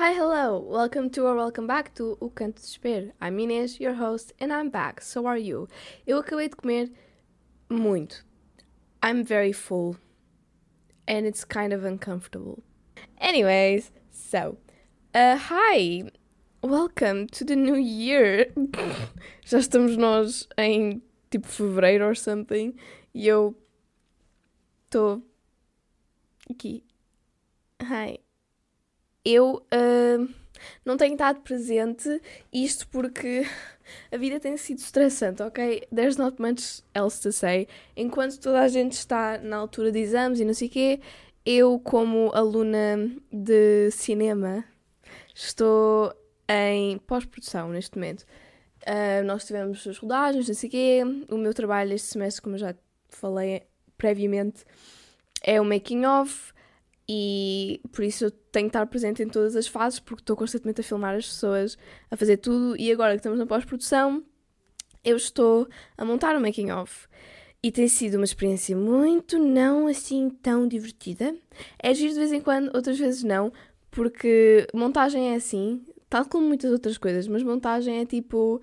Hi, hello! Welcome to or welcome back to O Canto de Desespero. I'm Inês, your host, and I'm back. So are you. Eu acabei de comer muito. I'm very full. And it's kind of uncomfortable. Anyways, so... hi! Welcome to the new year! Já estamos nós em, tipo, fevereiro or something. E eu... estou... aqui. Hi. Eu não tenho estado presente, isto porque a vida tem sido estressante, ok? There's not much else to say. Enquanto toda a gente está na altura de exames e não sei o quê, eu, como aluna de cinema, estou em pós-produção neste momento. Nós tivemos as rodagens, não sei o quê. O meu trabalho este semestre, como eu já falei previamente, é o making of. E por isso eu tenho que estar presente em todas as fases, porque estou constantemente a filmar as pessoas, a fazer tudo. E agora que estamos na pós-produção, eu estou a montar o making of. E tem sido uma experiência muito não assim tão divertida. É giro de vez em quando, outras vezes não, porque montagem é assim, tal como muitas outras coisas, mas montagem é tipo...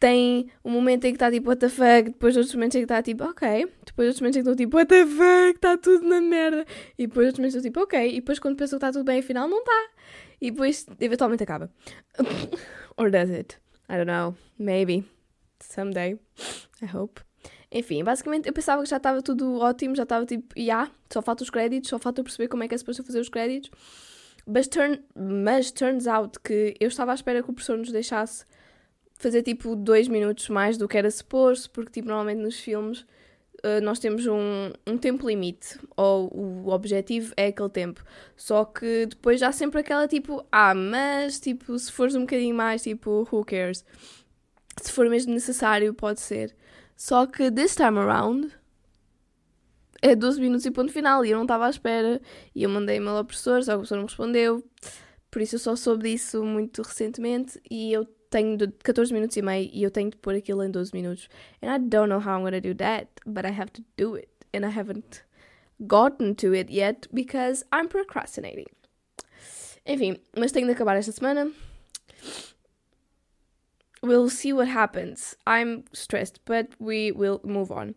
tem um momento em que está tipo, what the fuck, depois outros momentos em que está tipo, ok, depois outros momentos em que estou tipo, what the fuck, está tudo na merda, e depois outros momentos estou tipo, ok, e depois quando penso que está tudo bem, afinal não está, e depois eventualmente acaba. Or does it? I don't know, maybe, someday, I hope. Enfim, basicamente eu pensava que já estava tudo ótimo, já estava tipo, só faltam os créditos, só falta eu perceber como é que é suposto fazer os créditos, mas turns out que eu estava à espera que o professor nos deixasse fazer tipo 2 minutos mais do que era suposto, porque tipo, normalmente nos filmes nós temos um tempo limite, ou o objetivo é aquele tempo, só que depois já há sempre aquela tipo, mas tipo, se fores um bocadinho mais, tipo, who cares, se for mesmo necessário pode ser, só que this time around é 12 minutos e ponto final, e eu não estava à espera, e eu mandei e-mail ao professor, só que o professor não respondeu, por isso eu só soube disso muito recentemente, e eu tenho 14 minutos e meio e eu tenho de pôr aquilo em 12 minutos. And I don't know how I'm gonna do that, but I have to do it. And I haven't gotten to it yet because I'm procrastinating. Enfim, mas tenho de acabar esta semana. We'll see what happens. I'm stressed, but we will move on.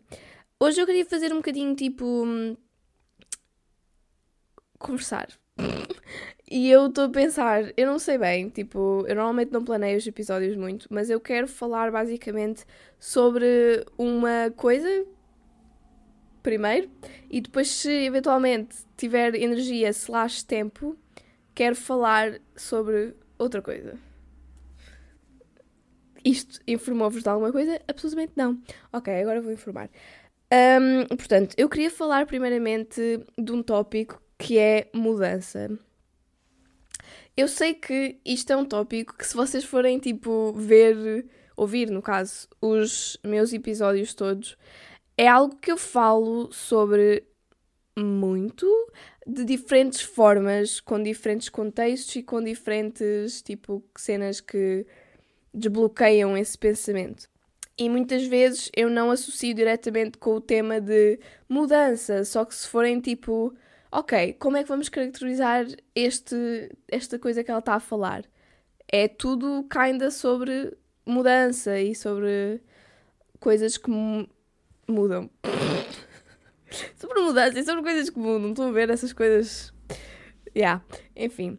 Hoje eu queria fazer um bocadinho tipo... conversar. E eu estou a pensar, eu não sei bem, tipo, eu normalmente não planeio os episódios muito, mas eu quero falar basicamente sobre uma coisa primeiro, e depois se eventualmente tiver energia / tempo, quero falar sobre outra coisa. Isto informou-vos de alguma coisa? Absolutamente não. Ok, agora vou informar. Portanto, eu queria falar primeiramente de um tópico que é mudança. Eu sei que isto é um tópico que se vocês forem, tipo, ouvir, no caso, os meus episódios todos, é algo que eu falo sobre muito, de diferentes formas, com diferentes contextos e com diferentes, tipo, cenas que desbloqueiam esse pensamento. E muitas vezes eu não associo diretamente com o tema de mudança, só que se forem, tipo... ok, como é que vamos caracterizar esta coisa que ela está a falar? É tudo kinda sobre mudança e sobre coisas que mudam. Sobre mudança e sobre coisas que mudam. Estão a ver essas coisas? Enfim.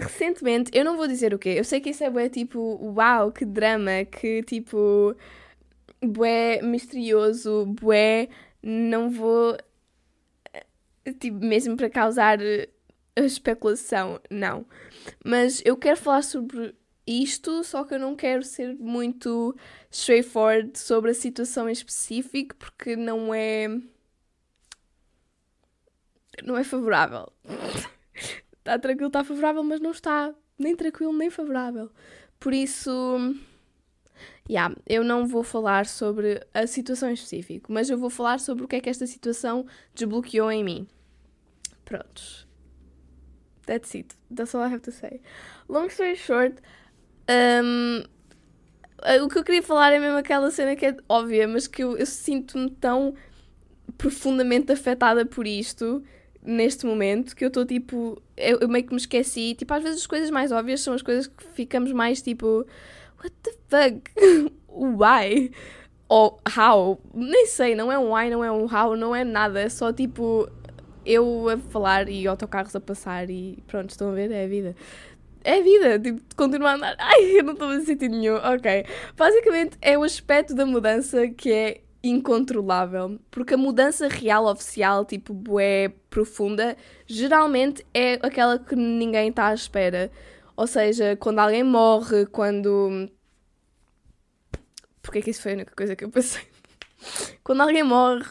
Recentemente, eu não vou dizer o quê. Eu sei que isso é bué tipo, uau, que drama, que tipo, bué misterioso, bué, não vou... tipo, mesmo para causar especulação, não. Mas eu quero falar sobre isto, só que eu não quero ser muito straightforward sobre a situação em específico, porque não é favorável. Está tranquilo, está favorável, mas não está nem tranquilo, nem favorável. Por isso... eu não vou falar sobre a situação em específico, mas eu vou falar sobre o que é que esta situação desbloqueou em mim. Prontos. That's it. That's all I have to say. Long story short, o que eu queria falar é mesmo aquela cena que é óbvia, mas que eu sinto-me tão profundamente afetada por isto neste momento, que eu estou tipo, eu meio que me esqueci, tipo, às vezes as coisas mais óbvias são as coisas que ficamos mais tipo, what the fuck, why, ou how, nem sei, não é um why, não é um how, não é nada, é só tipo, eu a falar e autocarros a passar e pronto, estão a ver, é a vida. É a vida, tipo, continuar a andar. Ai, eu não estou a sentir nenhum. Ok. Basicamente é o aspecto da mudança que é incontrolável. Porque a mudança real, oficial, tipo, bué, profunda, geralmente é aquela que ninguém está à espera. Ou seja, quando alguém morre, quando... Porquê que isso foi a única coisa que eu pensei? Quando alguém morre...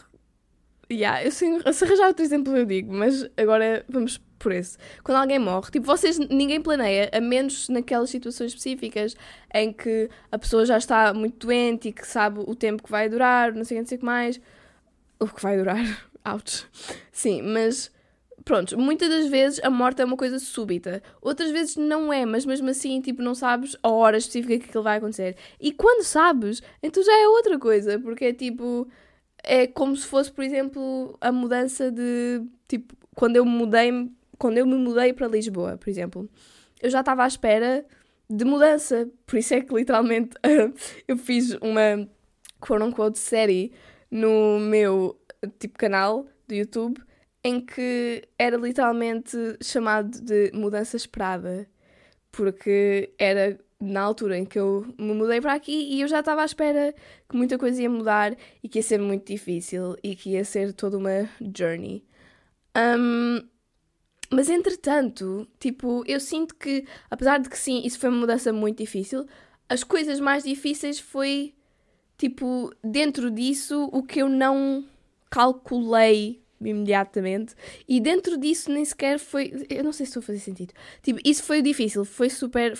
Yeah, eu sei, se arranjar outro exemplo eu digo, mas agora vamos... por isso. Quando alguém morre, tipo, vocês, ninguém planeia, a menos naquelas situações específicas em que a pessoa já está muito doente e que sabe o tempo que vai durar, não sei o que mais. O que vai durar. Ouch. Sim, mas pronto, muitas das vezes a morte é uma coisa súbita. Outras vezes não é, mas mesmo assim, tipo, não sabes a hora específica que aquilo vai acontecer. E quando sabes, então já é outra coisa, porque é tipo... É como se fosse, por exemplo, a mudança de... Tipo, quando eu me mudei para Lisboa, por exemplo, eu já estava à espera de mudança. Por isso é que, literalmente, eu fiz uma quote-unquote série no meu, tipo, canal do YouTube, em que era literalmente chamado de mudança esperada. Porque era na altura em que eu me mudei para aqui e eu já estava à espera que muita coisa ia mudar e que ia ser muito difícil e que ia ser toda uma journey. Mas, entretanto, tipo, eu sinto que, apesar de que sim, isso foi uma mudança muito difícil, as coisas mais difíceis foi, tipo, dentro disso, o que eu não calculei imediatamente. E dentro disso nem sequer foi... Eu não sei se estou a fazer sentido. Tipo, isso foi difícil, foi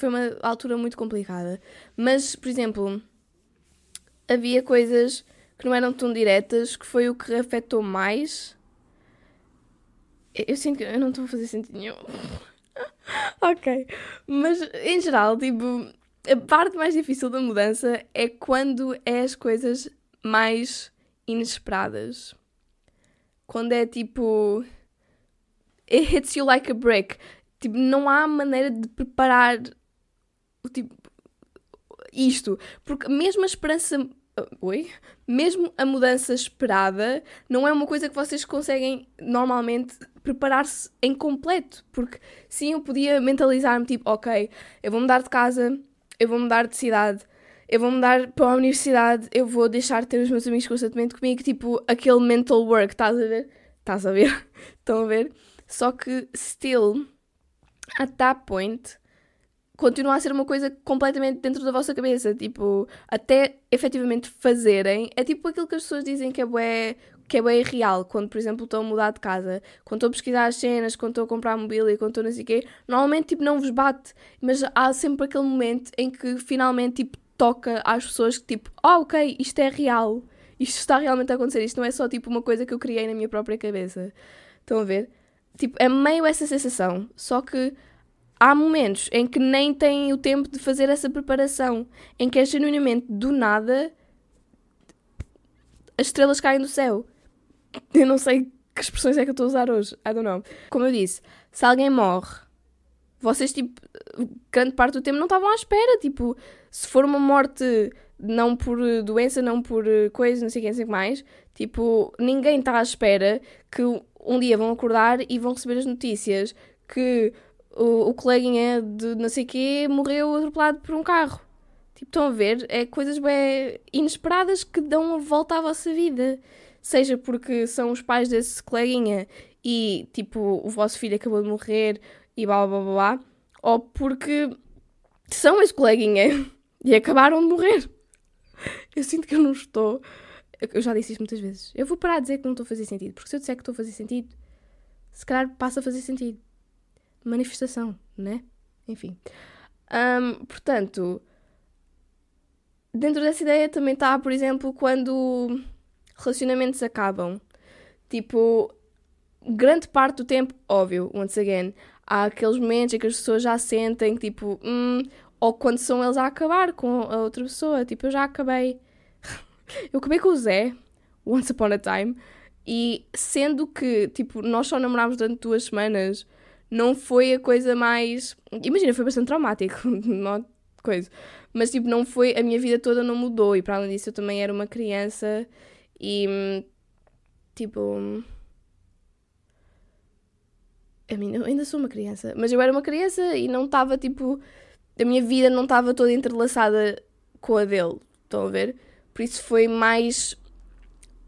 uma altura muito complicada. Mas, por exemplo, havia coisas que não eram tão diretas, que foi o que afetou mais... Eu sinto que eu não estou a fazer sentido nenhum. Ok. Mas, em geral, tipo, a parte mais difícil da mudança é quando é as coisas mais inesperadas. Quando é, tipo... It hits you like a brick. Tipo, não há maneira de preparar, tipo, isto. Porque mesmo a esperança... Oi? Mesmo a mudança esperada não é uma coisa que vocês conseguem normalmente preparar-se em completo, porque sim, eu podia mentalizar-me tipo, ok, eu vou mudar de casa, eu vou mudar de cidade, eu vou mudar para a universidade, eu vou deixar de ter os meus amigos constantemente comigo, tipo, aquele mental work, estás a ver? Estás a ver? Estão a ver? Só que still, at that point, continua a ser uma coisa completamente dentro da vossa cabeça, tipo, até efetivamente fazerem, é tipo aquilo que as pessoas dizem que é bué real, quando, por exemplo, estão a mudar de casa, quando estou a pesquisar as cenas, quando estou a comprar mobília, quando estou não sei o quê, normalmente, tipo, não vos bate, mas há sempre aquele momento em que, finalmente, tipo, toca às pessoas que, tipo, ah, ok, isto é real, isto está realmente a acontecer, isto não é só, tipo, uma coisa que eu criei na minha própria cabeça, estão a ver? Tipo, é meio essa sensação, só que há momentos em que nem têm o tempo de fazer essa preparação, em que é genuinamente, do nada, as estrelas caem do céu. Eu não sei que expressões é que eu estou a usar hoje, I don't know. Como eu disse, se alguém morre, vocês, tipo, grande parte do tempo não estavam à espera, tipo, se for uma morte não por doença, não por coisa, não sei o que mais, tipo, ninguém está à espera que um dia vão acordar e vão receber as notícias que... O coleguinha de não sei o quê morreu atropelado por um carro. Tipo, estão a ver? É coisas bem inesperadas que dão a volta à vossa vida. Seja porque são os pais desse coleguinha e, tipo, o vosso filho acabou de morrer e blá blá blá blá. Ou porque são esse coleguinha e acabaram de morrer. Eu sinto que eu não estou... Eu já disse isto muitas vezes. Eu vou parar de dizer que não estou a fazer sentido. Porque se eu disser que estou a fazer sentido, se calhar passa a fazer sentido. Manifestação, né? Enfim. Portanto, dentro dessa ideia também está, por exemplo, quando relacionamentos acabam. Tipo, grande parte do tempo, óbvio, once again, há aqueles momentos em que as pessoas já sentem, tipo, ou quando são eles a acabar com a outra pessoa. Tipo, eu já acabei com o Zé, once upon a time, E sendo que, tipo, nós só namorámos durante 2 semanas, não foi a coisa mais... Imagina, foi bastante traumático, não coisa. Mas, tipo, não foi... A minha vida toda não mudou. E, para além disso, eu também era uma criança e, tipo... A mim, eu ainda sou uma criança, mas eu era uma criança e não estava, tipo... A minha vida não estava toda entrelaçada com a dele, estão a ver? Por isso foi mais...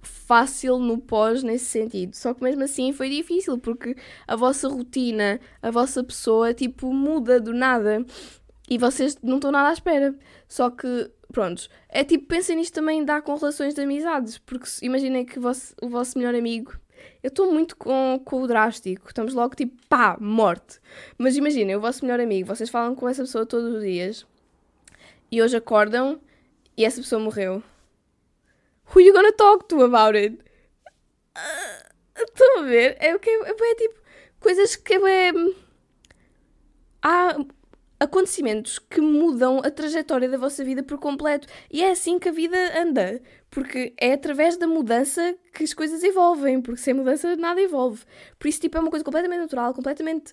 fácil no pós nesse sentido, só que mesmo assim foi difícil porque a vossa rotina, a vossa pessoa, tipo, muda do nada e vocês não estão nada à espera. Só que, pronto, é tipo, pensem nisto também, dá com relações de amizades, porque imaginem que o vosso melhor amigo, eu estou muito com o drástico, estamos logo tipo, pá, morte, mas imaginem, o vosso melhor amigo, vocês falam com essa pessoa todos os dias e hoje acordam e essa pessoa morreu. Who you gonna talk to about it? Estão a ver? É tipo coisas que é... Há acontecimentos que mudam a trajetória da vossa vida por completo. E é assim que a vida anda. Porque é através da mudança que as coisas evolvem. Porque sem mudança nada evolve. Por isso, tipo, é uma coisa completamente natural, completamente...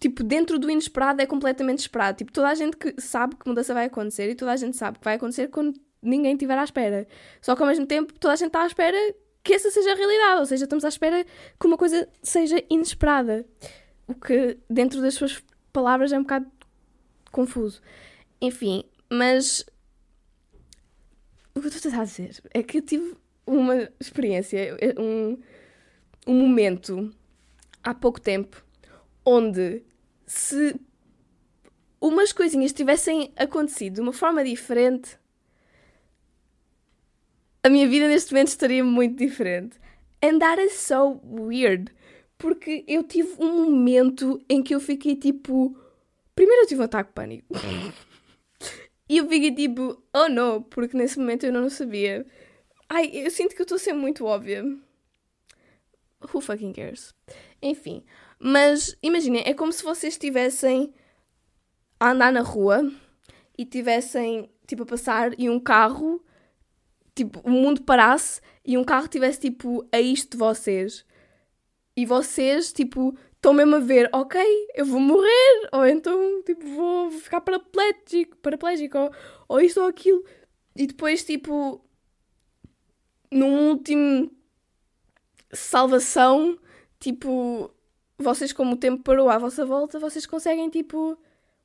Tipo, dentro do inesperado é completamente esperado. Tipo, toda a gente que sabe que mudança vai acontecer e toda a gente sabe que vai acontecer quando... ninguém estiver à espera. Só que ao mesmo tempo toda a gente está à espera que essa seja a realidade, ou seja, estamos à espera que uma coisa seja inesperada, o que dentro das suas palavras é um bocado confuso. Enfim, mas o que eu estou a tentar dizer é que eu tive uma experiência, um momento há pouco tempo onde se umas coisinhas tivessem acontecido de uma forma diferente, a minha vida neste momento estaria muito diferente. And that is so weird. Porque eu tive um momento em que eu fiquei tipo... Primeiro eu tive um ataque de pânico. E eu fiquei tipo... Oh no! Porque nesse momento eu não sabia. Ai, eu sinto que eu estou a ser muito óbvia. Who fucking cares? Enfim. Mas imaginem, é como se vocês estivessem a andar na rua e estivessem tipo a passar e um carro... Tipo, o mundo parasse e um carro tivesse, tipo, a isto de vocês. E vocês, tipo, estão mesmo a ver, ok, eu vou morrer, ou então, tipo, vou ficar paraplégico ou isto ou aquilo. E depois, tipo, num último salvação, tipo, vocês, como o tempo parou à vossa volta, vocês conseguem, tipo,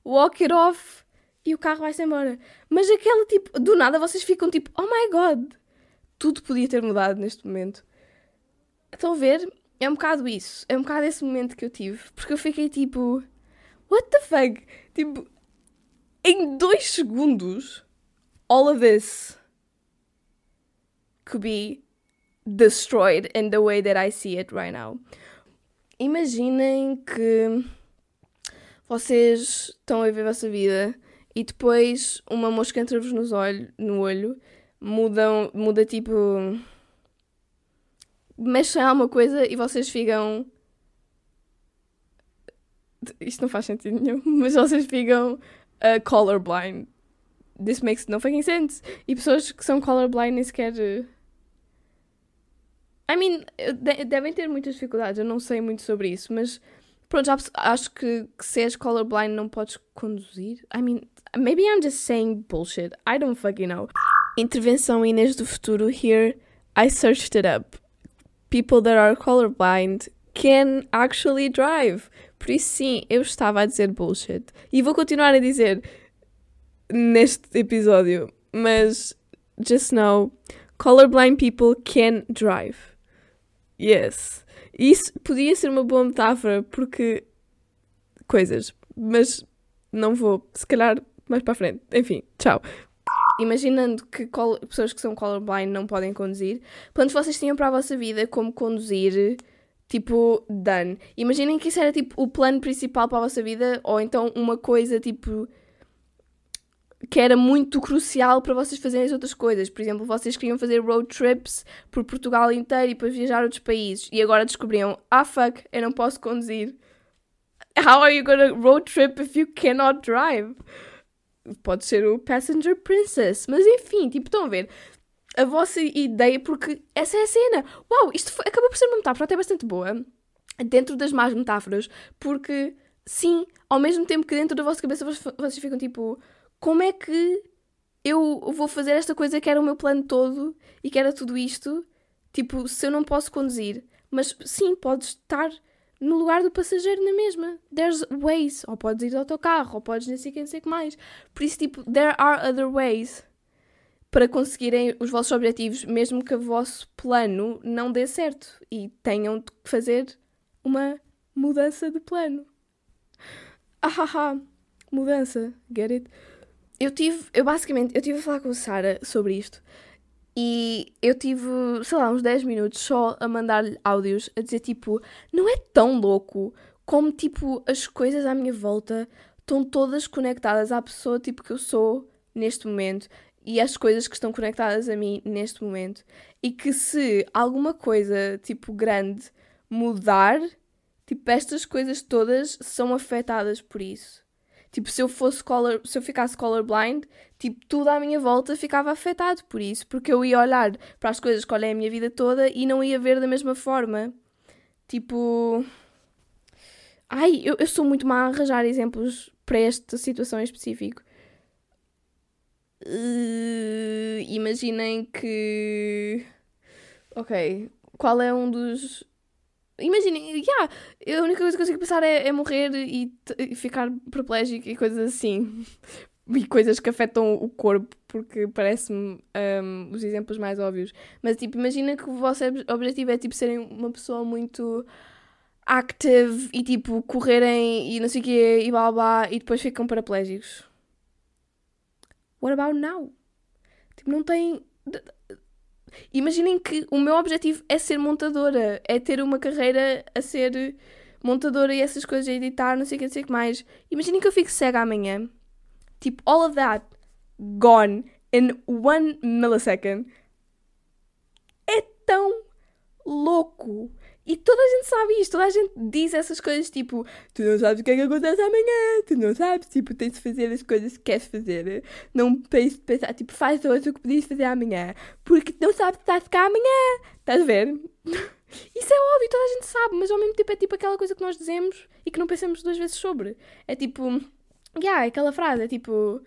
walk it off. E o carro vai-se embora. Mas aquela, tipo... Do nada vocês ficam tipo... Oh my God! Tudo podia ter mudado neste momento. Estão a ver? É um bocado isso. É um bocado esse momento que eu tive. Porque eu fiquei tipo... What the fuck? Tipo... Em 2 segundos... All of this... Could be... Destroyed in the way that I see it right now. Imaginem que... Vocês estão a viver a vossa vida... E depois uma mosca entra-vos no olho, muda tipo... Mexe em alguma coisa e vocês ficam... Isto não faz sentido nenhum, mas vocês ficam colorblind. This makes no fucking sense. E pessoas que são colorblind nem sequer... I mean, devem ter muitas dificuldades, eu não sei muito sobre isso, mas... Pronto, acho que se és colorblind não podes conduzir. I mean, maybe I'm just saying bullshit. I don't fucking know. Intervenção Inês do Futuro here. I searched it up. People that are colorblind can actually drive. Por isso sim, eu estava a dizer bullshit. E vou continuar a dizer neste episódio. Mas, just know, colorblind people can drive. Yes. Isso podia ser uma boa metáfora, porque... Coisas. Mas não vou. Se calhar mais para a frente. Enfim, tchau. Imaginando que pessoas que são colorblind não podem conduzir. Planos vocês tinham para a vossa vida como conduzir, tipo, done. Imaginem que isso era, tipo, o plano principal para a vossa vida, ou então uma coisa, tipo... que era muito crucial para vocês fazerem as outras coisas. Por exemplo, vocês queriam fazer road trips por Portugal inteiro e depois viajar a outros países. E agora descobriam, ah fuck, eu não posso conduzir. How are you gonna road trip if you cannot drive? Pode ser o passenger princess. Mas enfim, tipo, estão a ver. a vossa ideia, porque essa é a cena. Uau, isto foi, acabou por ser uma metáfora até bastante boa, dentro das más metáforas, porque, sim, ao mesmo tempo que dentro da vossa cabeça vocês ficam tipo, como é que eu vou fazer esta coisa que era o meu plano todo e que era tudo isto? Tipo, se eu não posso conduzir. Mas, sim, podes estar no lugar do passageiro na mesma. There's ways. Ou podes ir de autocarro, ou podes não sei o que mais. Por isso, tipo, there are other ways para conseguirem os vossos objetivos, mesmo que o vosso plano não dê certo e tenham de fazer uma mudança de plano. Mudança. Get it? Eu basicamente tive a falar com a Sara sobre isto e eu tive, sei lá, uns 10 minutos só a mandar-lhe áudios a dizer tipo, não é tão louco como tipo as coisas à minha volta estão todas conectadas à pessoa tipo que eu sou neste momento e às coisas que estão conectadas a mim neste momento e que se alguma coisa tipo grande mudar, tipo estas coisas todas são afetadas por isso. Tipo, se eu ficasse colorblind, tipo, tudo à minha volta ficava afetado por isso. Porque eu ia olhar para as coisas que olhei a minha vida toda e não ia ver da mesma forma. Tipo... Ai, eu sou muito má a arranjar exemplos para esta situação em específico. Imaginem que... Ok, qual é um dos... Imaginem, a única coisa que eu consigo pensar é morrer e ficar paraplégico e coisas assim. E coisas que afetam o corpo, porque parece-me os exemplos mais óbvios. Mas, tipo, imagina que o vosso objetivo é, tipo, serem uma pessoa muito active e, tipo, correrem e não sei o quê e blá blá e depois ficam paraplégicos. What about now? Tipo, não tem... Imaginem que o meu objetivo é ser montadora, é ter uma carreira a ser montadora e essas coisas, a editar, não sei o que mais. Imaginem que eu fico cega amanhã. Tipo, all of that gone in 1 millisecond. É tão louco. E toda a gente sabe isto, toda a gente diz essas coisas tipo, tu não sabes o que é que acontece amanhã, tu não sabes, tipo, tens de fazer as coisas que queres fazer, não tens de pensar, tipo, faz hoje o que podias fazer amanhã, porque não sabes se estás cá amanhã, estás a ver? Isso é óbvio, toda a gente sabe, mas ao mesmo tempo é tipo aquela coisa que nós dizemos e que não pensamos 2 vezes sobre, é tipo, aquela frase, é tipo,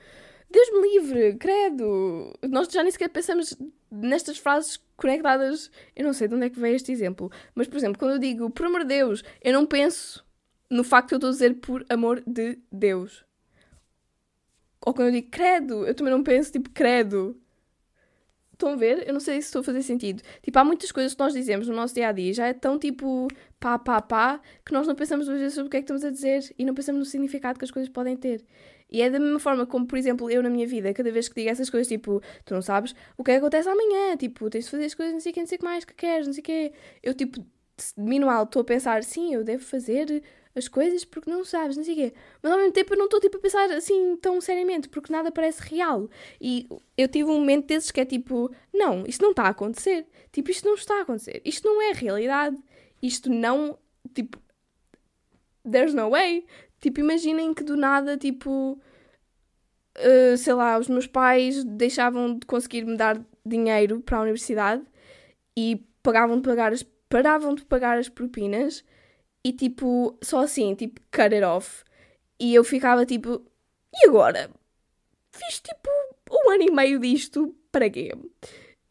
Deus me livre, credo, nós já nem sequer pensamos nestas frases conectadas, eu não sei de onde é que veio este exemplo, mas, por exemplo, quando eu digo, por amor de Deus, eu não penso no facto que eu estou a dizer por amor de Deus. Ou quando eu digo credo, eu também não penso, tipo, credo. Estão a ver? Eu não sei se estou a fazer sentido. Tipo, há muitas coisas que nós dizemos no nosso dia-a-dia, já é tão, tipo, pá, que nós não pensamos 2 vezes sobre o que é que estamos a dizer e não pensamos no significado que as coisas podem ter. E é da mesma forma como, por exemplo, eu na minha vida, cada vez que digo essas coisas, tipo, tu não sabes o que é que acontece amanhã, tipo, tens de fazer as coisas, não sei o que mais, que queres, não sei o que. Eu, tipo, meanwhile, estou a pensar, sim, eu devo fazer as coisas porque não sabes, não sei o que. Mas ao mesmo tempo eu não estou, tipo, a pensar assim tão seriamente, porque nada parece real. E eu tive um momento desses que é tipo, não, isto não está a acontecer. Tipo, isto não está a acontecer. Isto não é realidade. Isto não, tipo, there's no way. Tipo, imaginem que do nada, tipo, sei lá, os meus pais deixavam de conseguir me dar dinheiro para a universidade e paravam de pagar as propinas e, tipo, só assim, tipo, cut it off. E eu ficava, tipo, e agora? Fiz, tipo, 1 ano e meio disto, para quê?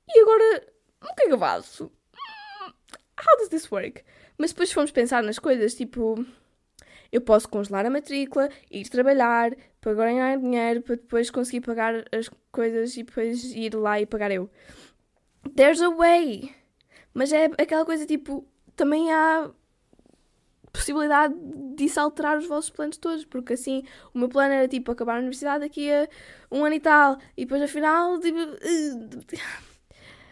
E agora, o que é que eu faço? How does this work? Mas depois fomos pensar nas coisas, tipo... Eu posso congelar a matrícula, ir trabalhar, para ganhar dinheiro, para depois conseguir pagar as coisas e depois ir lá e pagar eu. There's a way! Mas é aquela coisa tipo, também há possibilidade disso alterar os vossos planos todos, porque assim, o meu plano era tipo, acabar a universidade daqui a 1 ano e tal, e depois afinal, tipo...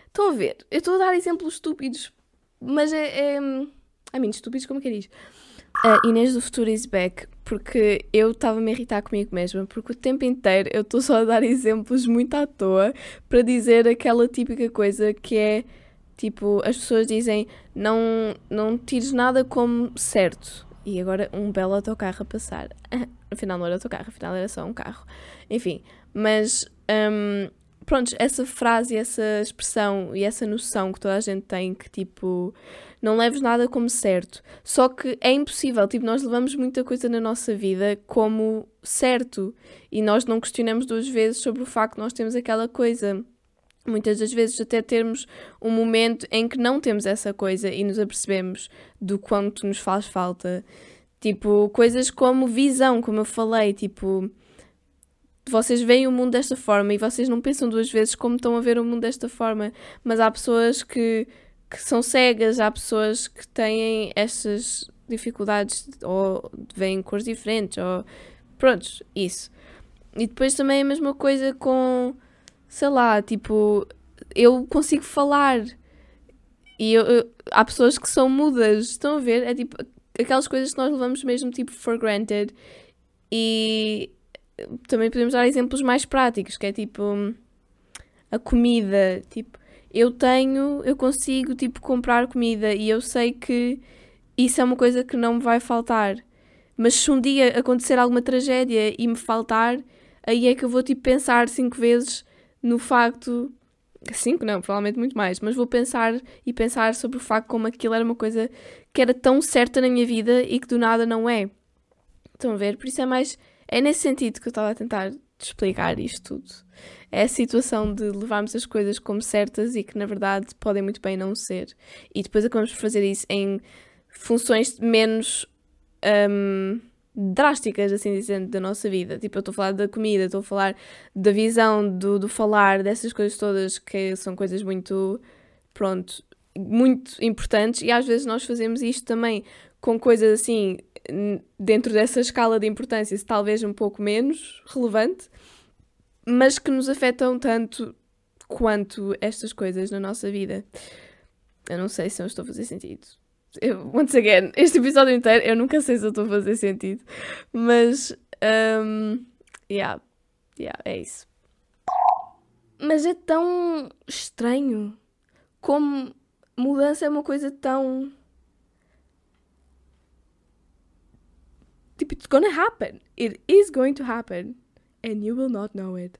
Estão a ver? Eu estou a dar exemplos estúpidos, mas é... A mim, estúpidos como quem diz. Inês do Futuro is back, porque eu estava a me irritar comigo mesma, porque o tempo inteiro eu estou só a dar exemplos muito à toa para dizer aquela típica coisa que é, tipo, as pessoas dizem não tires nada como certo. E agora um belo autocarro a passar. Afinal não era autocarro, afinal era só um carro. Enfim, mas pronto, essa frase, essa expressão e essa noção que toda a gente tem, que tipo, não leves nada como certo. Só que é impossível, tipo, nós levamos muita coisa na nossa vida como certo e nós não questionamos duas vezes sobre o facto de nós termos aquela coisa. Muitas das vezes até termos um momento em que não temos essa coisa e nos apercebemos do quanto nos faz falta. Tipo, coisas como visão, como eu falei, tipo, vocês veem o mundo desta forma e vocês não pensam duas vezes como estão a ver o mundo desta forma, mas há pessoas que são cegas, há pessoas que têm estas dificuldades ou veem cores diferentes, ou prontos, isso. E depois também a mesma coisa com... sei lá, tipo, eu consigo falar e há pessoas que são mudas, estão a ver? É tipo, aquelas coisas que nós levamos mesmo tipo for granted. E também podemos dar exemplos mais práticos, que é tipo, a comida, tipo, eu consigo tipo comprar comida e eu sei que isso é uma coisa que não me vai faltar, mas se um dia acontecer alguma tragédia e me faltar, aí é que eu vou tipo pensar 5 vezes no facto, 5 não, provavelmente muito mais, mas vou pensar sobre o facto como aquilo era uma coisa que era tão certa na minha vida e que do nada não é. Estão a ver? Por isso é mais, é nesse sentido que eu estava a tentar explicar isto tudo. É a situação de levarmos as coisas como certas e que na verdade podem muito bem não ser. E depois acabamos por fazer isso em funções menos... drásticas, assim dizendo, da nossa vida. Tipo, eu estou a falar da comida, estou a falar da visão, do falar, dessas coisas todas que são coisas muito, pronto, muito importantes. E às vezes nós fazemos isto também com coisas assim, dentro dessa escala de importância, talvez um pouco menos relevante, mas que nos afetam tanto quanto estas coisas na nossa vida. Eu não sei se eu estou a fazer sentido. Once again, este episódio inteiro eu nunca sei se eu estou a fazer sentido, mas é isso. Mas é tão estranho como mudança é uma coisa tão tipo, it's gonna happen, it is going to happen and you will not know it.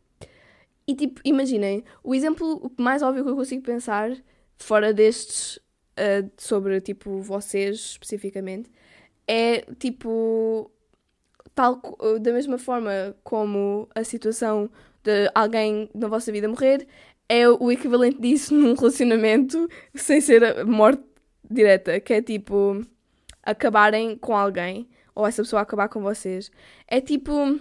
E tipo, imaginem, o exemplo mais óbvio que eu consigo pensar fora destes sobre, tipo, vocês especificamente, é, tipo, tal, da mesma forma como a situação de alguém na vossa vida morrer, é o equivalente disso num relacionamento sem ser a morte direta, que é, tipo, acabarem com alguém, ou essa pessoa acabar com vocês. É, tipo,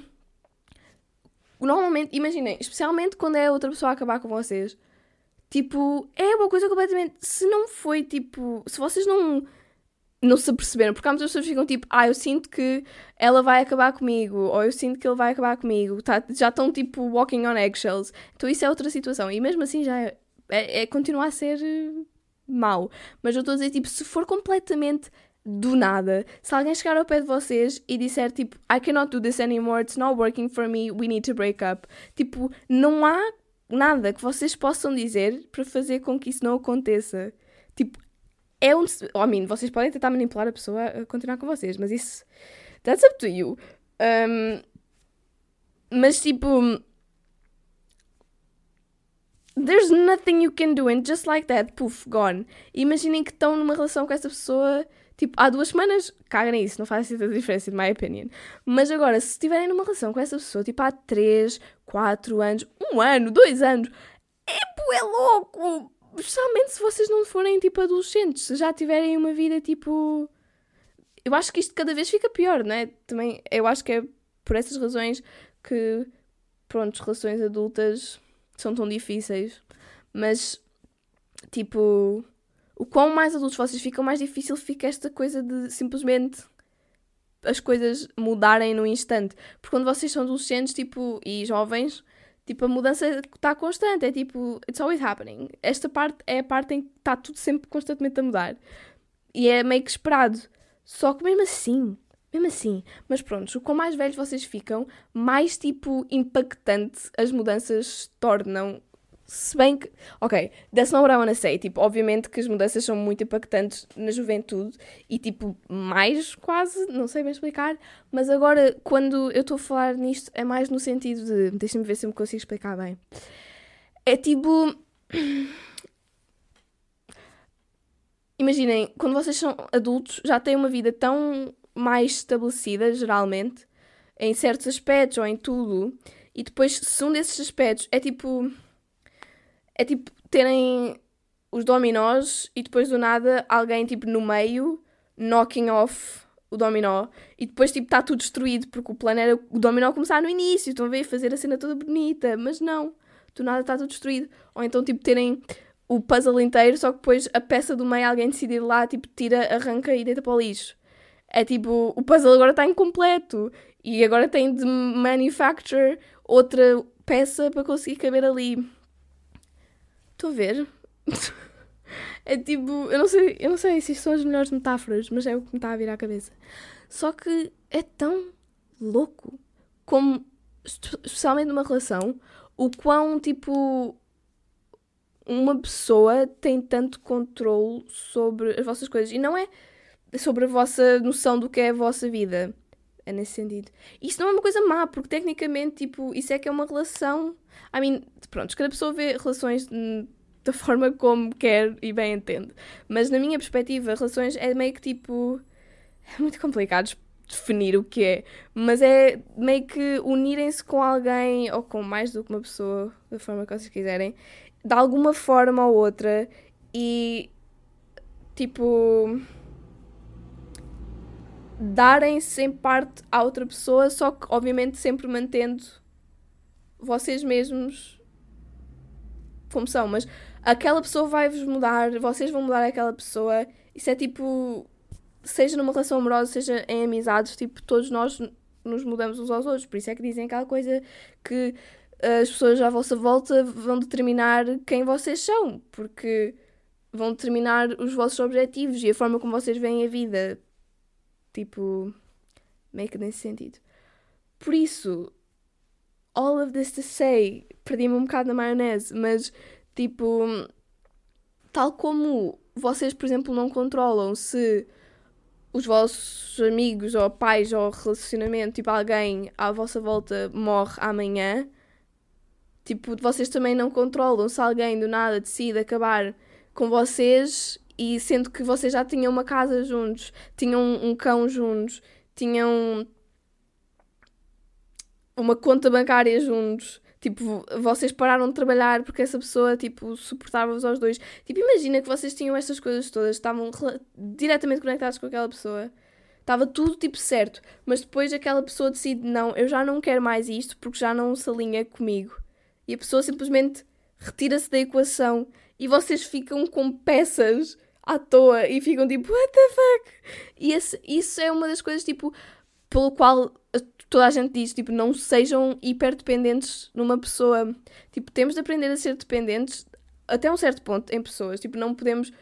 normalmente, imaginem, especialmente quando é outra pessoa a acabar com vocês, tipo, é uma coisa completamente... Se não foi, tipo... Se vocês não se aperceberam... Porque há muitas pessoas que ficam tipo... eu sinto que ela vai acabar comigo. Ou eu sinto que ele vai acabar comigo. Já estão, tipo, walking on eggshells. Então isso é outra situação. E mesmo assim já continua a ser mau. Mas eu estou a dizer, tipo... Se for completamente do nada... Se alguém chegar ao pé de vocês e disser, tipo... I cannot do this anymore. It's not working for me. We need to break up. Tipo, não há... nada que vocês possam dizer para fazer com que isso não aconteça. Tipo, vocês podem tentar manipular a pessoa a continuar com vocês, mas isso... That's up to you. Mas, tipo... There's nothing you can do and just like that, poof, gone. Imaginem que estão numa relação com essa pessoa, tipo, há 2 semanas, caga nisso, não faz tanta diferença, in my opinion. Mas agora, se estiverem numa relação com essa pessoa, tipo, há 3, 4 anos, 1 ano, 2 anos, é louco! Especialmente se vocês não forem, tipo, adolescentes, se já tiverem uma vida, tipo... Eu acho que isto cada vez fica pior, não é? Também, eu acho que é por essas razões que, pronto, relações adultas são tão difíceis, mas, tipo... O quão mais adultos vocês ficam, mais difícil fica esta coisa de simplesmente as coisas mudarem num instante. Porque quando vocês são adolescentes, tipo, e jovens, tipo, a mudança está constante. É tipo, it's always happening. Esta parte é a parte em que está tudo sempre constantemente a mudar. E é meio que esperado. Só que mesmo assim. Mas pronto, o quão mais velhos vocês ficam, mais, tipo, impactante as mudanças se tornam. Se bem que... Ok, that's not what I wanna say. Tipo, obviamente que as mudanças são muito impactantes na juventude e, tipo, mais quase, não sei bem explicar. Mas agora, quando eu estou a falar nisto, é mais no sentido de... Deixa-me ver se eu me consigo explicar bem. É tipo... Imaginem, quando vocês são adultos, já têm uma vida tão mais estabelecida, geralmente, em certos aspectos ou em tudo, e depois, se um desses aspectos é tipo terem os dominós e depois do nada alguém tipo no meio, knocking off o dominó, e depois tipo está tudo destruído, porque o plano era o dominó começar no início, estão a ver, fazer a cena toda bonita, mas não, do nada está tudo destruído. Ou então tipo terem o puzzle inteiro, só que depois a peça do meio alguém decide lá, tipo, tira, arranca e deita para o lixo. É tipo, o puzzle agora está incompleto e agora tem de manufacture outra peça para conseguir caber ali. Estou a ver? É tipo, eu não sei se isto são as melhores metáforas, mas é o que me está a vir à cabeça. Só que é tão louco como, especialmente numa relação, o quão tipo... uma pessoa tem tanto controle sobre as vossas coisas. E não é sobre a vossa noção do que é a vossa vida. É nesse sentido. Isso não é uma coisa má, porque tecnicamente, tipo, isso é que é uma relação... I mean, pronto, cada pessoa vê relações da forma como quer e bem entende. Mas na minha perspectiva, relações é meio que, tipo... É muito complicado definir o que é. Mas é meio que unirem-se com alguém, ou com mais do que uma pessoa, da forma que vocês quiserem, de alguma forma ou outra, e, tipo, darem-se em parte à outra pessoa, só que, obviamente, sempre mantendo vocês mesmos como são. Mas aquela pessoa vai-vos mudar, vocês vão mudar aquela pessoa. Isso é, tipo, seja numa relação amorosa, seja em amizades, tipo, todos nós nos mudamos uns aos outros. Por isso é que dizem aquela coisa que... as pessoas à vossa volta vão determinar quem vocês são, porque vão determinar os vossos objetivos e a forma como vocês veem a vida. Tipo, meio que nesse sentido. Por isso, all of this to say, perdi-me um bocado na maionese, mas, tipo, tal como vocês, por exemplo, não controlam se os vossos amigos ou pais ou relacionamento, tipo, alguém à vossa volta morre amanhã, tipo, vocês também não controlam se alguém do nada decide acabar com vocês, e sendo que vocês já tinham uma casa juntos, tinham um cão juntos, tinham uma conta bancária juntos, tipo, vocês pararam de trabalhar porque essa pessoa, tipo, suportava-vos aos dois. Tipo, imagina que vocês tinham estas coisas todas, estavam diretamente conectados com aquela pessoa. Estava tudo, tipo, certo. Mas depois aquela pessoa decide, não, eu já não quero mais isto porque já não se alinha comigo. E a pessoa simplesmente retira-se da equação e vocês ficam com peças à toa e ficam tipo, what the fuck? E isso é uma das coisas, tipo, pelo qual toda a gente diz, tipo, não sejam hiperdependentes numa pessoa. Tipo, temos de aprender a ser dependentes até um certo ponto em pessoas. Tipo, não podemos...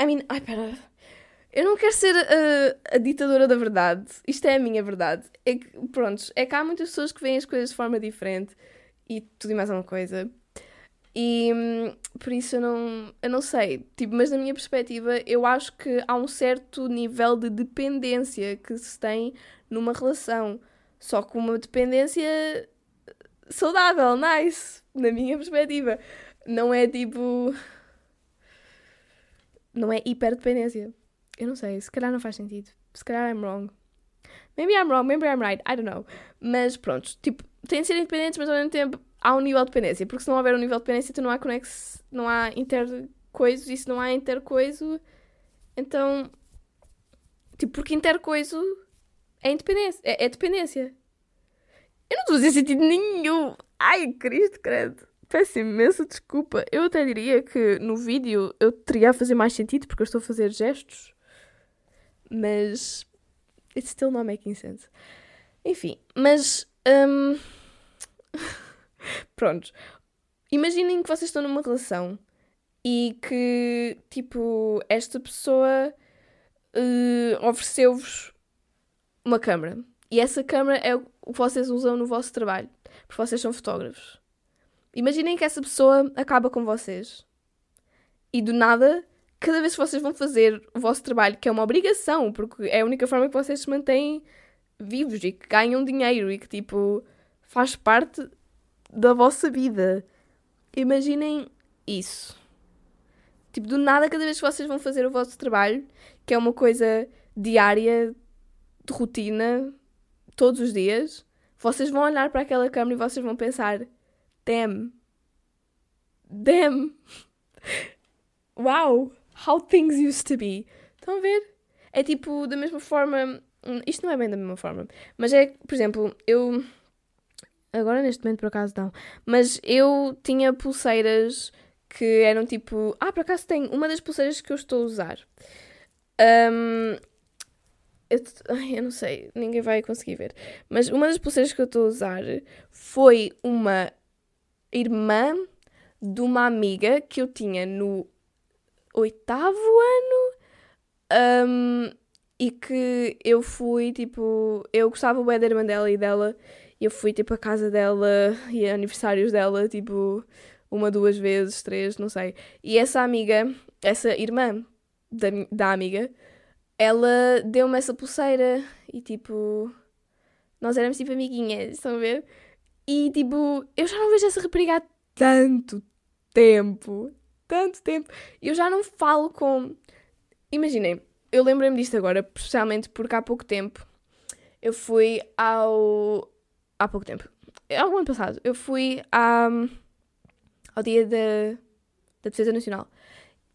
I mean, ai, pera... Eu não quero ser a ditadora da verdade. Isto é a minha verdade. É que, pronto, é que há muitas pessoas que veem as coisas de forma diferente. E tudo e mais alguma coisa. E por isso eu não sei. Tipo, mas na minha perspectiva, eu acho que há um certo nível de dependência que se tem numa relação. Só que uma dependência saudável, nice. Na minha perspectiva. Não é tipo... Não é hiperdependência. Eu não sei. Se calhar não faz sentido. Se calhar I'm wrong. Maybe I'm wrong, maybe I'm right. I don't know. Mas pronto, tipo... Têm de ser independentes, mas ao mesmo tempo há um nível de dependência. Porque se não houver um nível de dependência, então não há intercoiso. E se não há intercoiso, então... Tipo, porque intercoiso é independência. É dependência. Eu não estou a fazer sentido nenhum. Ai, Cristo, credo. Peço imensa desculpa. Eu até diria que no vídeo eu teria a fazer mais sentido, porque eu estou a fazer gestos. Mas... It's still not making sense. Enfim, mas... Pronto, imaginem que vocês estão numa relação e que, tipo, esta pessoa ofereceu-vos uma câmara e essa câmara é o que vocês usam no vosso trabalho, porque vocês são fotógrafos. Imaginem que essa pessoa acaba com vocês e do nada, cada vez que vocês vão fazer o vosso trabalho, que é uma obrigação, porque é a única forma que vocês se mantêm vivos e que ganham dinheiro e que, tipo, faz parte da vossa vida. Imaginem isso. Tipo, do nada, cada vez que vocês vão fazer o vosso trabalho, que é uma coisa diária, de rotina, todos os dias, vocês vão olhar para aquela câmera e vocês vão pensar: Damn! Wow! How things used to be! Estão a ver? É tipo, da mesma forma... Isto não é bem da mesma forma. Mas é, por exemplo, eu... Agora, neste momento, por acaso, não. Mas eu tinha pulseiras que eram tipo... por acaso tenho uma das pulseiras que eu estou a usar. Eu não sei, ninguém vai conseguir ver. Mas uma das pulseiras que eu estou a usar foi uma irmã de uma amiga que eu tinha no 8º ano, e que eu fui, tipo... Eu gostava bué da irmã dela e dela. E eu fui, tipo, à casa dela e a aniversários dela, tipo, 1, 2 vezes, 3, não sei. E essa amiga, essa irmã da amiga, ela deu-me essa pulseira e, tipo... Nós éramos, tipo, amiguinhas, estão a ver? E, tipo, eu já não vejo essa rapariga há tanto tempo. Tanto tempo. Eu já não falo com... Imaginem, eu lembrei-me disto agora, especialmente porque há pouco tempo eu fui ao... Há pouco tempo. Algum ano passado. Eu fui ao dia da Defesa Nacional.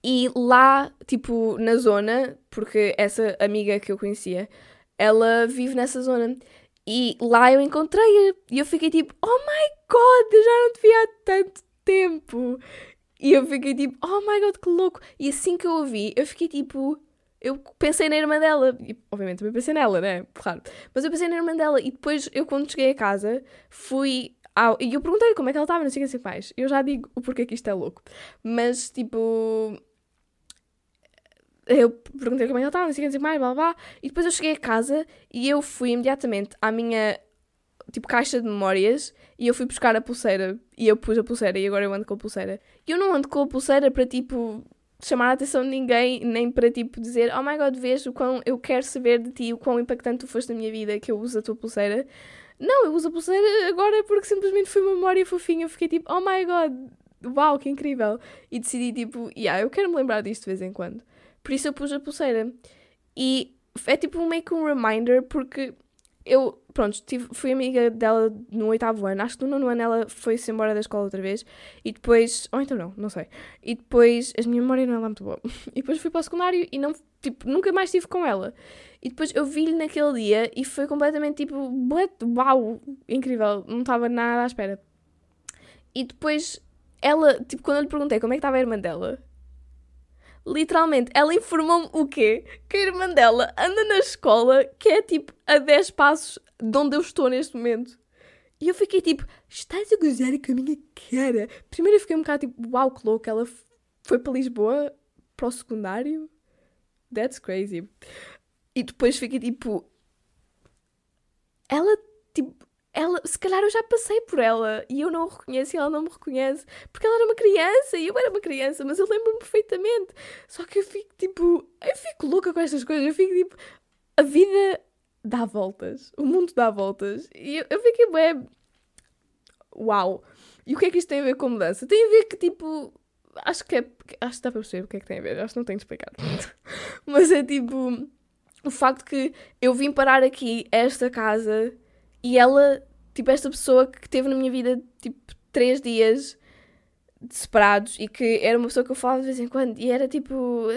E lá, tipo, na zona, porque essa amiga que eu conhecia, ela vive nessa zona. E lá eu encontrei-a. E eu fiquei tipo, oh my god, eu já não te vi há tanto tempo. E eu fiquei tipo, oh my god, que louco. E assim que eu a vi, eu fiquei tipo... Eu pensei na irmã dela, e obviamente também pensei nela, né? Claro. Mas eu pensei na irmã dela, e depois eu, quando cheguei a casa, fui ao... E eu perguntei como é que ela estava, não sei o que assim mais. Eu já digo o porquê que isto é louco. Mas, tipo... Eu perguntei como é que ela estava, não sei o que assim mais, blá blá. E depois eu cheguei a casa, e eu fui imediatamente à minha, tipo, caixa de memórias, e eu fui buscar a pulseira. E eu pus a pulseira, e agora eu ando com a pulseira. E eu não ando com a pulseira para, tipo... chamar a atenção de ninguém, nem para, tipo, dizer oh my god, vês o quão eu quero saber de ti, o quão impactante tu foste na minha vida, que eu uso a tua pulseira. Não, eu uso a pulseira agora porque simplesmente foi uma memória fofinha. Eu fiquei tipo, oh my god, uau, que incrível. E decidi, tipo, eu quero me lembrar disto de vez em quando. Por isso eu pus a pulseira. E é tipo meio que um reminder, porque eu, pronto, fui amiga dela no 8º ano. Acho que no 9º ano ela foi-se embora da escola outra vez. E depois... Ou então não sei. E depois... A minha memória não é lá muito boa. E depois fui para o secundário e não... Tipo, nunca mais estive com ela. E depois eu vi-lhe naquele dia e foi completamente tipo... Uau! Incrível. Não estava nada à espera. E depois ela... Tipo, quando eu lhe perguntei como é que estava a irmã dela... Literalmente, ela informou-me o quê? Que a irmã dela anda na escola que é tipo a 10 passos de onde eu estou neste momento. E eu fiquei tipo, estás a gozar com a minha cara? Primeiro eu fiquei um bocado tipo, uau, que louco, ela foi para Lisboa, para o secundário? That's crazy. E depois fiquei tipo, ela, se calhar eu já passei por ela e eu não a reconheço e ela não me reconhece porque ela era uma criança e eu era uma criança, mas eu lembro-me perfeitamente. Só que eu fico tipo, eu fico louca com estas coisas, eu fico tipo, a vida dá voltas, o mundo dá voltas e eu fiquei bem, uau. E o que é que isto tem a ver com mudança? Tem a ver que tipo, acho que dá para perceber o que é que tem a ver, acho que não tenho de explicar. Mas é tipo, o facto que eu vim parar aqui, esta casa... E ela, tipo, esta pessoa que teve na minha vida, tipo, 3 dias separados e que era uma pessoa que eu falava de vez em quando e era, tipo,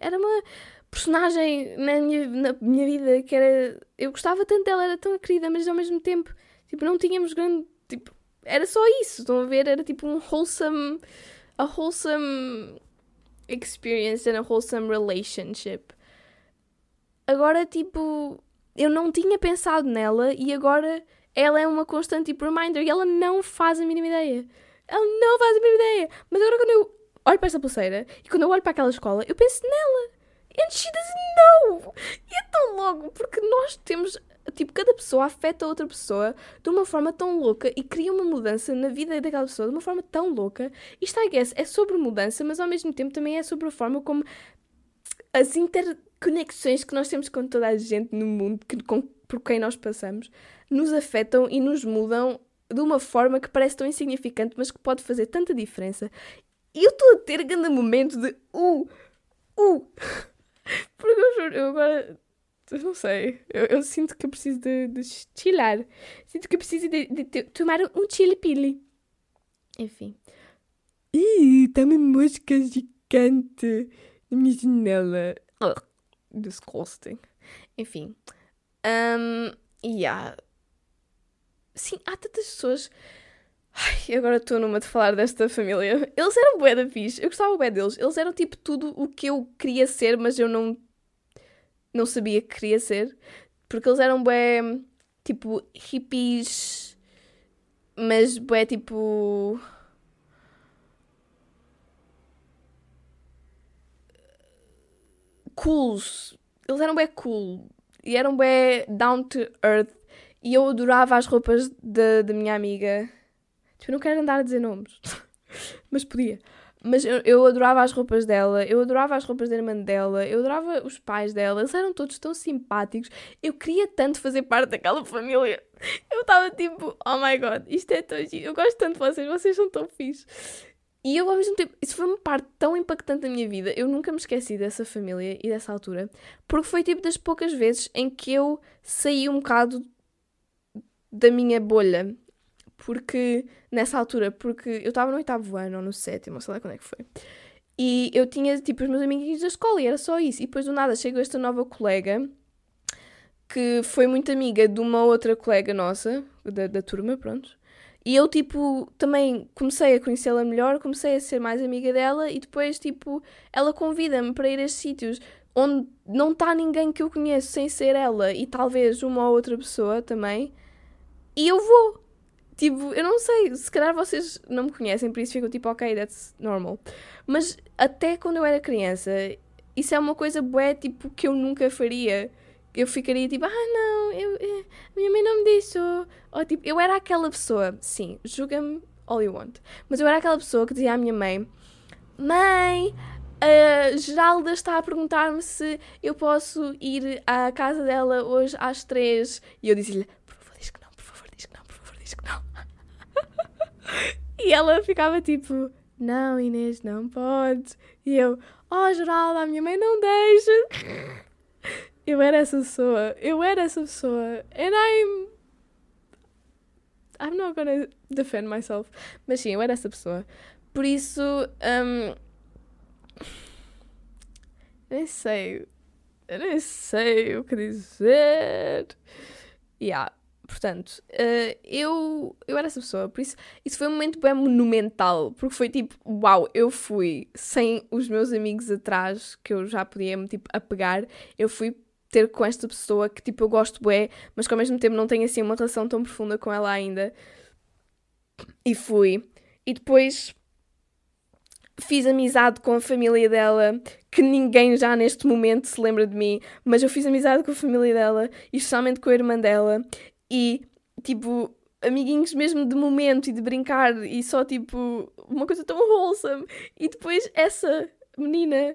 era uma personagem na minha vida que era... Eu gostava tanto dela, era tão querida, mas ao mesmo tempo, tipo, não tínhamos grande... Tipo, era só isso, estão a ver? Era, tipo, a wholesome experience and a wholesome relationship. Agora, tipo... Eu não tinha pensado nela e agora ela é uma constante tipo reminder e ela não faz a mínima ideia. Ela não faz a mínima ideia. Mas agora quando eu olho para esta pulseira e quando eu olho para aquela escola, eu penso nela. And she doesn't know. E é tão louco porque nós temos... Tipo, cada pessoa afeta a outra pessoa de uma forma tão louca e cria uma mudança na vida daquela pessoa de uma forma tão louca. Isto, I guess, é sobre mudança, mas ao mesmo tempo também é sobre a forma como as conexões que nós temos com toda a gente no mundo, por quem nós passamos, nos afetam e nos mudam de uma forma que parece tão insignificante, mas que pode fazer tanta diferença. E eu estou a ter grande momento de... Porque eu juro, eu agora... não sei, eu sinto que eu preciso de chilar. Sinto que eu preciso de tomar um chili-pili. Enfim. Ih, está uma mosca gigante na minha janela. Disgusting. Enfim. Sim, há tantas pessoas... Ai, agora estou numa de falar desta família. Eles eram bué da fixe. Eu gostava bué deles. Eles eram tipo tudo o que eu queria ser, mas eu não sabia que queria ser. Porque eles eram bué, tipo, hippies, mas bué, tipo... cools. Eles eram bué cool. E eram bué down to earth. E eu adorava as roupas da minha amiga. Eu não quero andar a dizer nomes, mas podia. Mas eu adorava as roupas dela, eu adorava as roupas da irmã dela, eu adorava os pais dela, eles eram todos tão simpáticos. Eu queria tanto fazer parte daquela família. Eu estava tipo, oh my god, isto é tão giro, eu gosto tanto de vocês são tão fixe. E eu, ao mesmo tempo, isso foi uma parte tão impactante da minha vida, eu nunca me esqueci dessa família e dessa altura, porque foi tipo das poucas vezes em que eu saí um bocado da minha bolha. Porque, nessa altura, eu estava no 8º ano, ou no 7º, sei lá quando é que foi. E eu tinha, tipo, os meus amiguinhos da escola e era só isso. E depois, do nada, chegou esta nova colega, que foi muito amiga de uma outra colega nossa, da turma, pronto. E eu, tipo, também comecei a conhecê-la melhor, comecei a ser mais amiga dela. E depois, tipo, ela convida-me para ir a sítios onde não está ninguém que eu conheço sem ser ela. E talvez uma ou outra pessoa também. E eu vou. Tipo, eu não sei, se calhar vocês não me conhecem, por isso ficam tipo, ok, that's normal. Mas até quando eu era criança, isso é uma coisa bué, tipo, que eu nunca faria. Eu ficaria tipo, não, a minha mãe não me deixou. Ou tipo, eu era aquela pessoa, sim, julga-me all you want. Mas eu era aquela pessoa que dizia à minha mãe, mãe, a Geralda está a perguntar-me se eu posso ir à casa dela hoje às 3. E eu dizia-lhe, por favor, diz que não. E ela ficava tipo, não, Inês, não podes. E eu, Geralda, a minha mãe não deixa. Eu era essa pessoa. And I'm not gonna defend myself. Mas sim, eu era essa pessoa. Por isso, eu nem sei o que dizer. Portanto, eu era essa pessoa, por isso foi um momento bem monumental, porque foi tipo, uau, eu fui, sem os meus amigos atrás, que eu já podia me tipo, apegar, eu fui ter com esta pessoa que tipo, eu gosto bué, mas que ao mesmo tempo não tenho assim uma relação tão profunda com ela ainda, e fui, e depois fiz amizade com a família dela, que ninguém já neste momento se lembra de mim, mas eu fiz amizade com a família dela, e especialmente com a irmã dela. E, tipo, amiguinhos mesmo de momento e de brincar e só, tipo, uma coisa tão wholesome. E depois essa menina,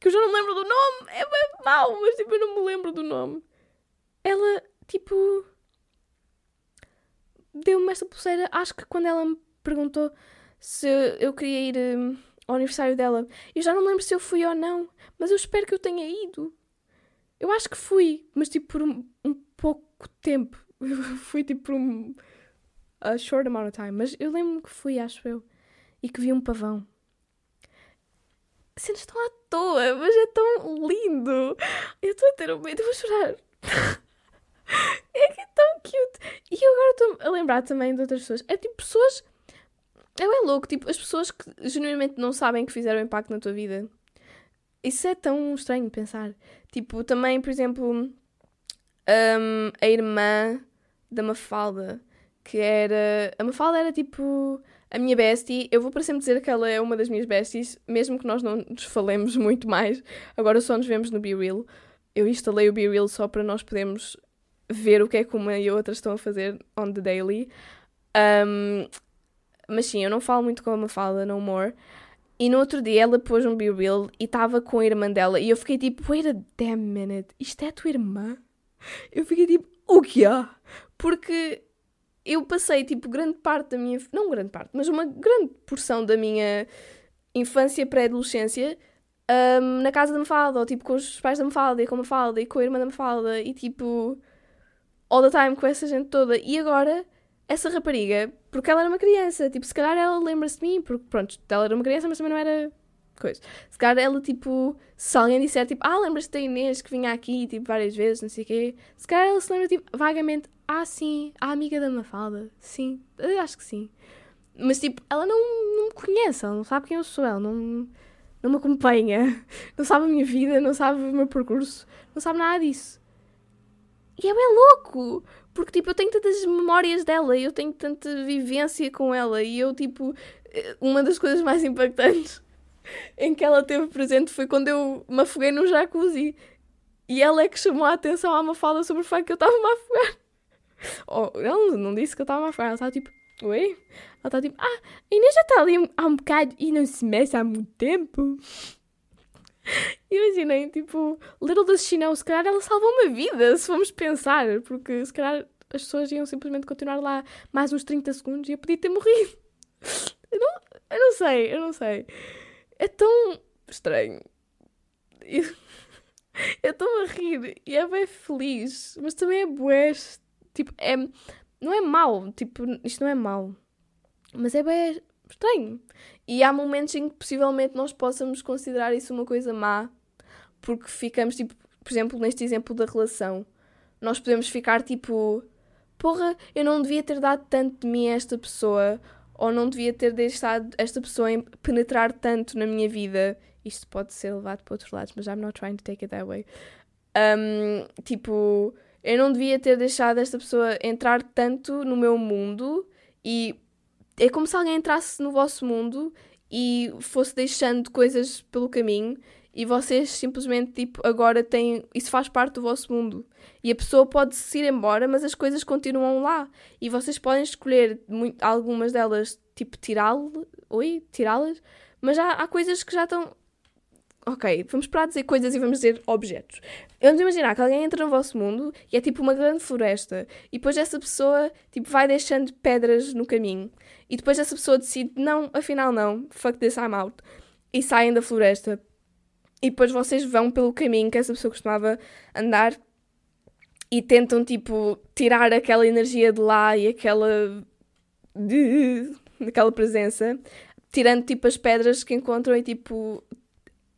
que eu já não me lembro do nome, é mau, mas, tipo, eu não me lembro do nome. Ela, tipo, deu-me esta pulseira, acho que quando ela me perguntou se eu queria ir ao aniversário dela. Eu já não me lembro se eu fui ou não, mas eu espero que eu tenha ido. Eu acho que fui, mas, tipo, por um pouco tempo, eu fui tipo por a short amount of time, mas eu lembro-me que fui, acho eu, e que vi um pavão. Cenas tão à toa, mas é tão lindo. Eu estou a ter um medo, eu vou chorar. É que é tão cute. E eu agora estou a lembrar também de outras pessoas. É tipo pessoas, é louco, tipo as pessoas que genuinamente não sabem que fizeram impacto na tua vida. Isso é tão estranho pensar. Tipo, também, por exemplo, a irmã da Mafalda, que era... A Mafalda era, tipo, a minha bestie. Eu vou para sempre dizer que ela é uma das minhas besties, mesmo que nós não nos falemos muito mais. Agora só nos vemos no Be Real. Eu instalei o Be Real só para nós podermos ver o que é que uma e a outra estão a fazer on the daily. Mas sim, eu não falo muito com a Mafalda, no more. E no outro dia ela pôs um Be Real e estava com a irmã dela. E eu fiquei tipo, wait a damn minute, isto é a tua irmã? Eu fiquei tipo, o que há? Porque eu passei, tipo, grande parte da minha... Não grande parte, mas uma grande porção da minha infância, pré-adolescência, na casa da Mafalda, ou, tipo, com os pais da Mafalda, e com a Mafalda, e com a irmã da Mafalda, e, tipo, all the time com essa gente toda. E agora, essa rapariga, porque ela era uma criança, tipo, se calhar ela lembra-se de mim, porque, pronto, ela era uma criança, mas também não era coisa. Se calhar ela, tipo, se alguém disser, tipo, lembras-te da Inês que vinha aqui, tipo, várias vezes, não sei o quê, se calhar ela se lembra, tipo, vagamente, sim, a amiga da Mafalda, sim, eu acho que sim. Mas, tipo, ela não me conhece, ela não sabe quem eu sou, ela não me acompanha, não sabe a minha vida, não sabe o meu percurso, não sabe nada disso. E eu é louco, porque, tipo, eu tenho tantas memórias dela, eu tenho tanta vivência com ela, e eu, tipo, uma das coisas mais impactantes em que ela esteve presente foi quando eu me afoguei num jacuzzi e ela é que chamou a atenção à Mafalda sobre o facto que eu estava-me a afogar. Ela não disse que eu estava a afogar, ela estava tipo, oi? Ela estava tipo, a Inês já está ali há um bocado e não se mexe há muito tempo. Imaginei, tipo, little does she know, se calhar ela salvou uma vida, se vamos pensar, porque se calhar as pessoas iam simplesmente continuar lá mais uns 30 segundos e eu podia ter morrido. Eu não sei. É tão estranho. Eu estou a rir e é bem feliz, mas também é bué, tipo, não é mau, tipo, isto não é mau, mas é bem estranho. E há momentos em que possivelmente nós possamos considerar isso uma coisa má, porque ficamos, tipo, por exemplo, neste exemplo da relação, nós podemos ficar, tipo, porra, eu não devia ter dado tanto de mim a esta pessoa, ou não devia ter deixado esta pessoa penetrar tanto na minha vida. Isto pode ser levado para outros lados, mas I'm not trying to take it that way. Tipo, eu não devia ter deixado esta pessoa entrar tanto no meu mundo. E é como se alguém entrasse no vosso mundo e fosse deixando coisas pelo caminho. E vocês simplesmente, tipo, agora têm... Isso faz parte do vosso mundo. E a pessoa pode se ir embora, mas as coisas continuam lá. E vocês podem escolher algumas delas, tipo, tirá-las. Mas há coisas que já estão... Ok, vamos parar de dizer coisas e vamos dizer objetos. Vamos imaginar que alguém entra no vosso mundo e é tipo uma grande floresta. E depois essa pessoa, tipo, vai deixando pedras no caminho. E depois essa pessoa decide, não, afinal não, fuck this, I'm out. E saem da floresta. E depois vocês vão pelo caminho que essa pessoa costumava andar e tentam, tipo, tirar aquela energia de lá e aquela presença, tirando, tipo, as pedras que encontram e, tipo,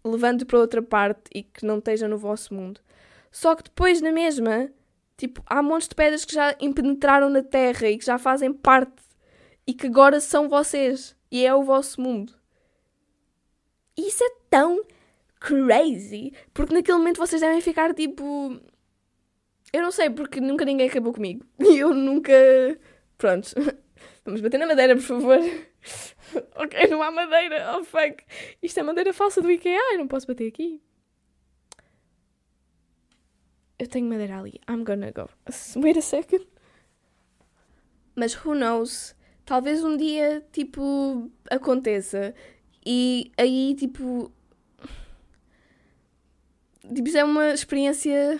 levando para outra parte e que não esteja no vosso mundo. Só que depois, na mesma, tipo, há montes de pedras que já impenetraram na terra e que já fazem parte e que agora são vocês e é o vosso mundo. E isso é tão crazy, porque naquele momento vocês devem ficar, tipo... Eu não sei, porque nunca ninguém acabou comigo. E eu nunca... Pronto. Vamos bater na madeira, por favor. Ok, não há madeira. Oh, fuck. Isto é madeira falsa do IKEA. Eu não posso bater aqui. Eu tenho madeira ali. I'm gonna go. Wait a second. Mas who knows? Talvez um dia, tipo, aconteça. E aí, tipo... Tipo, é uma experiência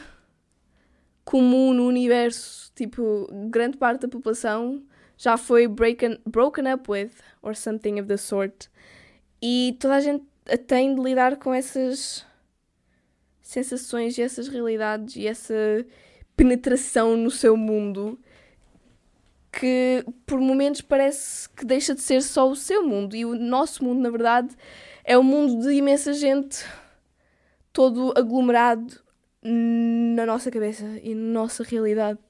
comum no universo. Tipo, grande parte da população já foi broken up with, or something of the sort. E toda a gente tem de lidar com essas sensações e essas realidades e essa penetração no seu mundo que, por momentos, parece que deixa de ser só o seu mundo. E o nosso mundo, na verdade, é um mundo de imensa gente todo aglomerado na nossa cabeça e na nossa realidade.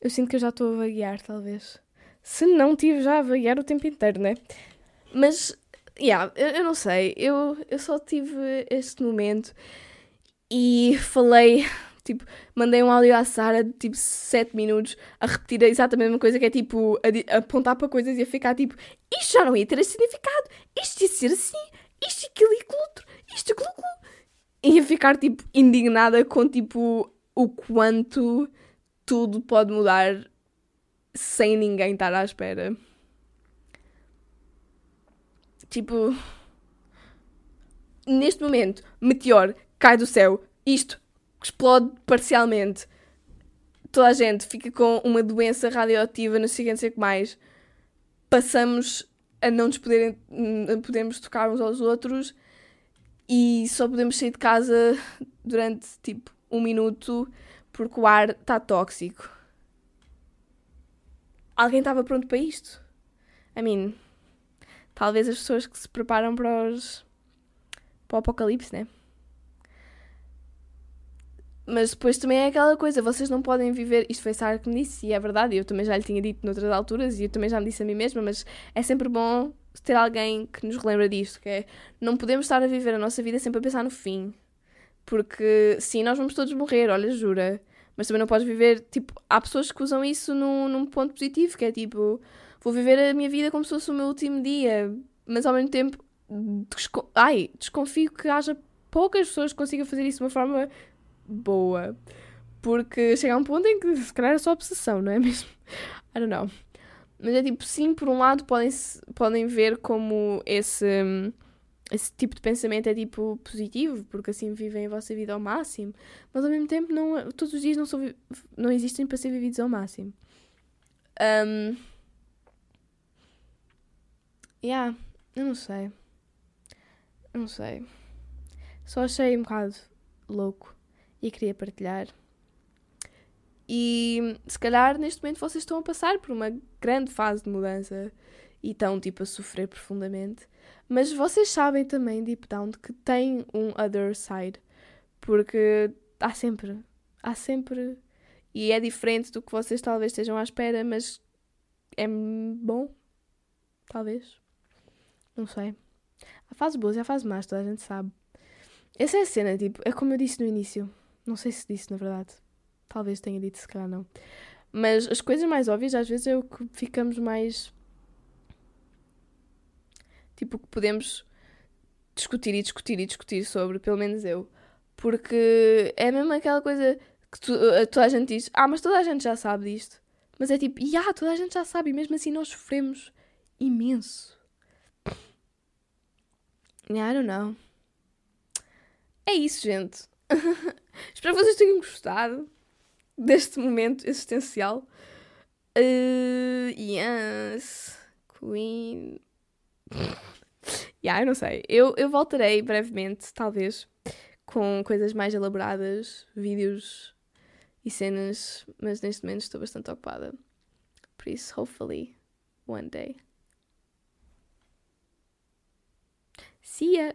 Eu sinto que eu já estou a vaguear, talvez. Se não estive já a vaguear o tempo inteiro, né? Mas, eu não sei. Eu só tive este momento e falei, tipo, mandei um áudio à Sara de, tipo, 7 minutos a repetir exatamente a mesma coisa, que é, tipo, a apontar para coisas e a ficar, tipo, isto já não ia ter esse significado, isto ia ser assim, isto, aquilo e aquilo outro, isto, aquilo, e a ficar, tipo, indignada com, tipo, o quanto tudo pode mudar sem ninguém estar à espera. Tipo, neste momento, meteoro, cai do céu, isto explode parcialmente. toda a gente fica com uma doença radioativa, não sei o que mais, passamos a não nos podemos tocar uns aos outros e só podemos sair de casa durante tipo 1 minuto porque o ar está tóxico. Alguém estava pronto para isto? Talvez as pessoas que se preparam para o apocalipse, né? Mas depois também é aquela coisa, vocês não podem viver... Isto foi Sara que me disse, e é verdade, eu também já lhe tinha dito noutras alturas, e eu também já me disse a mim mesma, mas é sempre bom ter alguém que nos relembra disto, que é... Não podemos estar a viver a nossa vida sempre a pensar no fim. Porque, sim, nós vamos todos morrer, olha, jura. Mas também não podes viver... Tipo, há pessoas que usam isso num ponto positivo, que é tipo... Vou viver a minha vida como se fosse o meu último dia, mas ao mesmo tempo... Desconfio que haja poucas pessoas que consigam fazer isso de uma forma... boa, porque chega a um ponto em que se calhar é só obsessão, não é mesmo? I don't know. Mas é tipo, sim, por um lado podem ver como esse tipo de pensamento é tipo positivo, porque assim vivem a vossa vida ao máximo, mas ao mesmo tempo não, todos os dias não existem para ser vividos ao máximo. Eu não sei. Só achei um bocado louco. E queria partilhar. E se calhar neste momento vocês estão a passar por uma grande fase de mudança e estão tipo a sofrer profundamente, mas vocês sabem também deep down que tem um other side, porque há sempre, e é diferente do que vocês talvez estejam à espera, mas é bom, talvez, não sei. Há fase boas e há fase más, toda a gente sabe. Essa é a cena, tipo, é como eu disse no início. Não sei se disse, na verdade. Talvez tenha dito, se calhar não. Mas as coisas mais óbvias, às vezes, é o que ficamos mais... Tipo, que podemos discutir sobre, pelo menos eu. Porque é mesmo aquela coisa que toda a gente diz, mas toda a gente já sabe disto. Mas é tipo, toda a gente já sabe, e mesmo assim nós sofremos imenso. I don't know. É isso, gente. Espero que vocês tenham gostado deste momento existencial. Yes. Queen. Eu não sei. Eu voltarei brevemente, talvez, com coisas mais elaboradas, vídeos e cenas, mas neste momento estou bastante ocupada. Por isso, hopefully, one day. See ya!